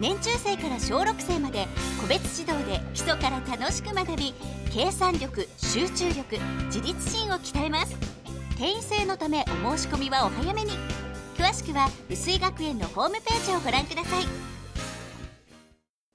年中生から小6生まで個別指導で基礎から楽しく学び、計算力、集中力、自立心を鍛えます。定員制のためお申し込みはお早めに。詳しくは薄井学園のホームページをご覧ください。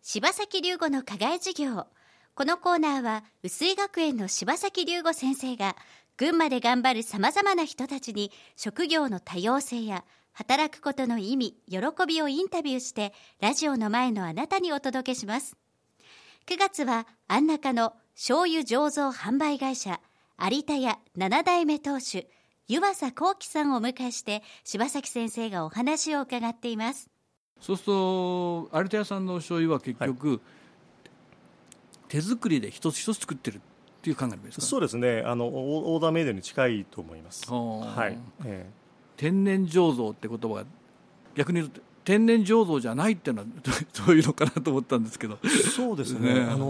柴崎龍吾の課外授業。このコーナーは薄井学園の柴崎龍吾先生が群馬で頑張るさまざまな人たちに職業の多様性や働くことの意味、喜びをインタビューしてラジオの前のあなたにお届けします。9月は安中の醤油醸造販売会社有田屋7代目当主湯浅幸喜さんをお迎えして柴崎先生がお話を伺っています。そうすると有田屋さんの醤油は結局、はい、手作りで一つ一つ作ってるっていう考えですか。そうですね、オーダーメイドに近いと思います。はい、天然醸造って言葉が逆に言うと天然醸造じゃないっていうのはどういうのかなと思ったんですけど。そうです ね、 ですね、も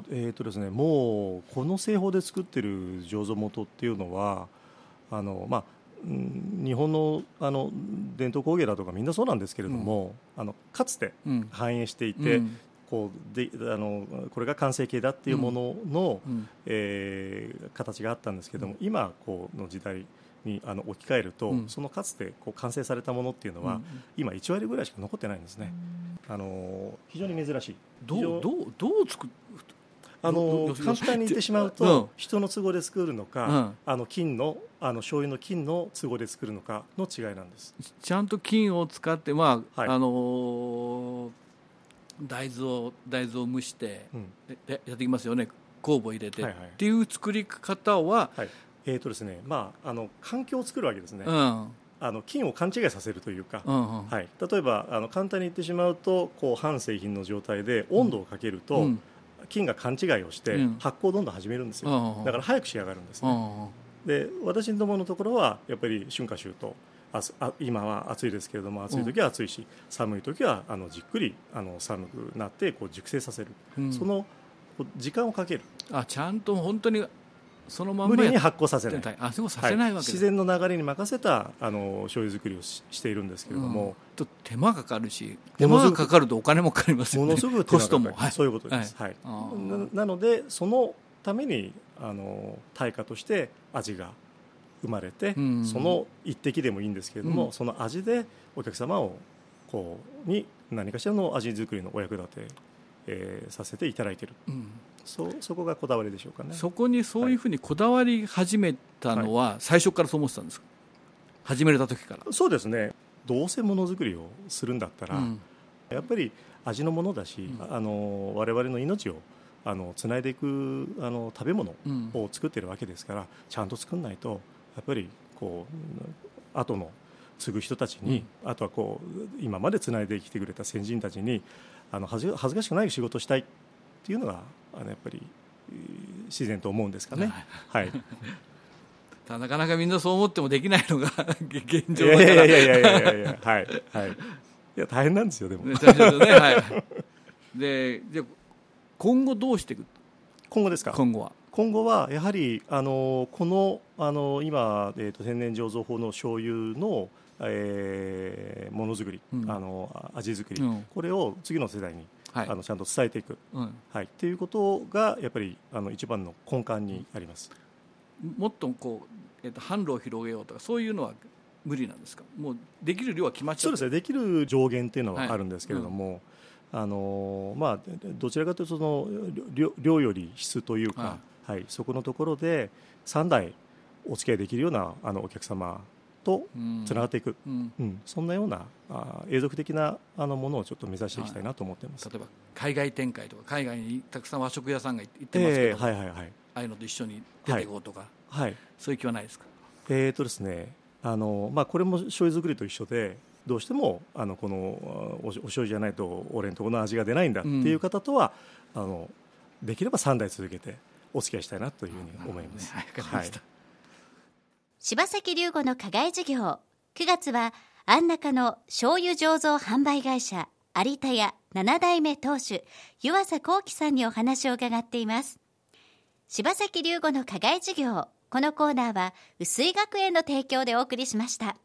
うこの製法で作ってる醸造元っていうのは日本 の伝統工芸だとかみんなそうなんですけれども、かつて繁栄していて、これが完成形だっていうものの、形があったんですけども、今この時代に置き換えると、そのかつてこう完成されたものっていうのは、今1割ぐらいしか残ってないんですね。非常に珍しい。どう作る簡単に言ってしまうと、人の都合で作るのか、醤油の菌の都合で作るのかの違いなんです。ちゃんと菌を使って、大豆を蒸して、やってきますよね。酵母入れて、っていう作り方は、環境を作るわけですね。菌を勘違いさせるというか、例えば簡単に言ってしまうと、こう半製品の状態で温度をかけると、菌が勘違いをして発酵をどんどん始めるんですよ。だから早く仕上がるんですね。で、私どものところはやっぱり春夏秋冬、今は暑いですけれども、暑い時は暑いし、寒い時はじっくり寒くなってこう熟成させる、その時間をかける。ちゃんと本当にそのまま無理に発酵させない。自然の流れに任せた醤油作りをしているんですけれども、手間がかかるし、手間がかかるとお金もかかりますよね。ものすごくコストも、そういうことです。なのでそのために対価として味が生まれて、その一滴でもいいんですけれども、その味でお客様をに何かしらの味作りのお役立て、させていただいている。そこがこだわりでしょうかね。そこにそういうふうにこだわり始めたのは、最初からそう思ってたんですか。始めた時から。そうですね、どうせものづくりをするんだったら、やっぱり味のものだし、我々の命をつないでいく食べ物を作っているわけですから、ちゃんと作んないと、やっぱりこう後の継ぐ人たちに、あとはこう今までつないできてくれた先人たちに、恥ずかしくない仕事をしたいっていうのがやっぱり自然と思うんですかね。なかなかみんなそう思ってもできないのが現状だから。いや大変なんですよ。でもじゃあ今後どうしていく。今後ですか。今後はやはり今、天然醸造法の醤油のものづくり、味づくり、これを次の世代に、ちゃんと伝えていく、っていうことがやっぱり一番の根幹にあります。もっと販路を広げようとか、そういうのは無理なんですか。もうできる量は決まっちゃって。そうですね、できる上限っていうのはあるんですけれども、どちらかというと量より質というか、そこのところで3代お付き合いできるようなお客様とつながっていく、そんなような永続的なものをちょっと目指していきたいなと思っています。例えば海外展開とか、海外にたくさん和食屋さんが行ってますけど、ああいうのと一緒に出ていこうとか、そういう気はないですか。これも醤油作りと一緒で、どうしてもこのお醤油じゃないと俺のところの味が出ないんだっていう方とは、うん、できれば3代続けてお付き合いしたいなというふうに思います。はい、柴崎龍吾の課外授業、9月は安中の醤油醸造販売会社有田屋7代目当主湯浅幸喜さんにお話を伺っています。柴崎龍吾の課外授業、このコーナーは碓井学園の提供でお送りしました。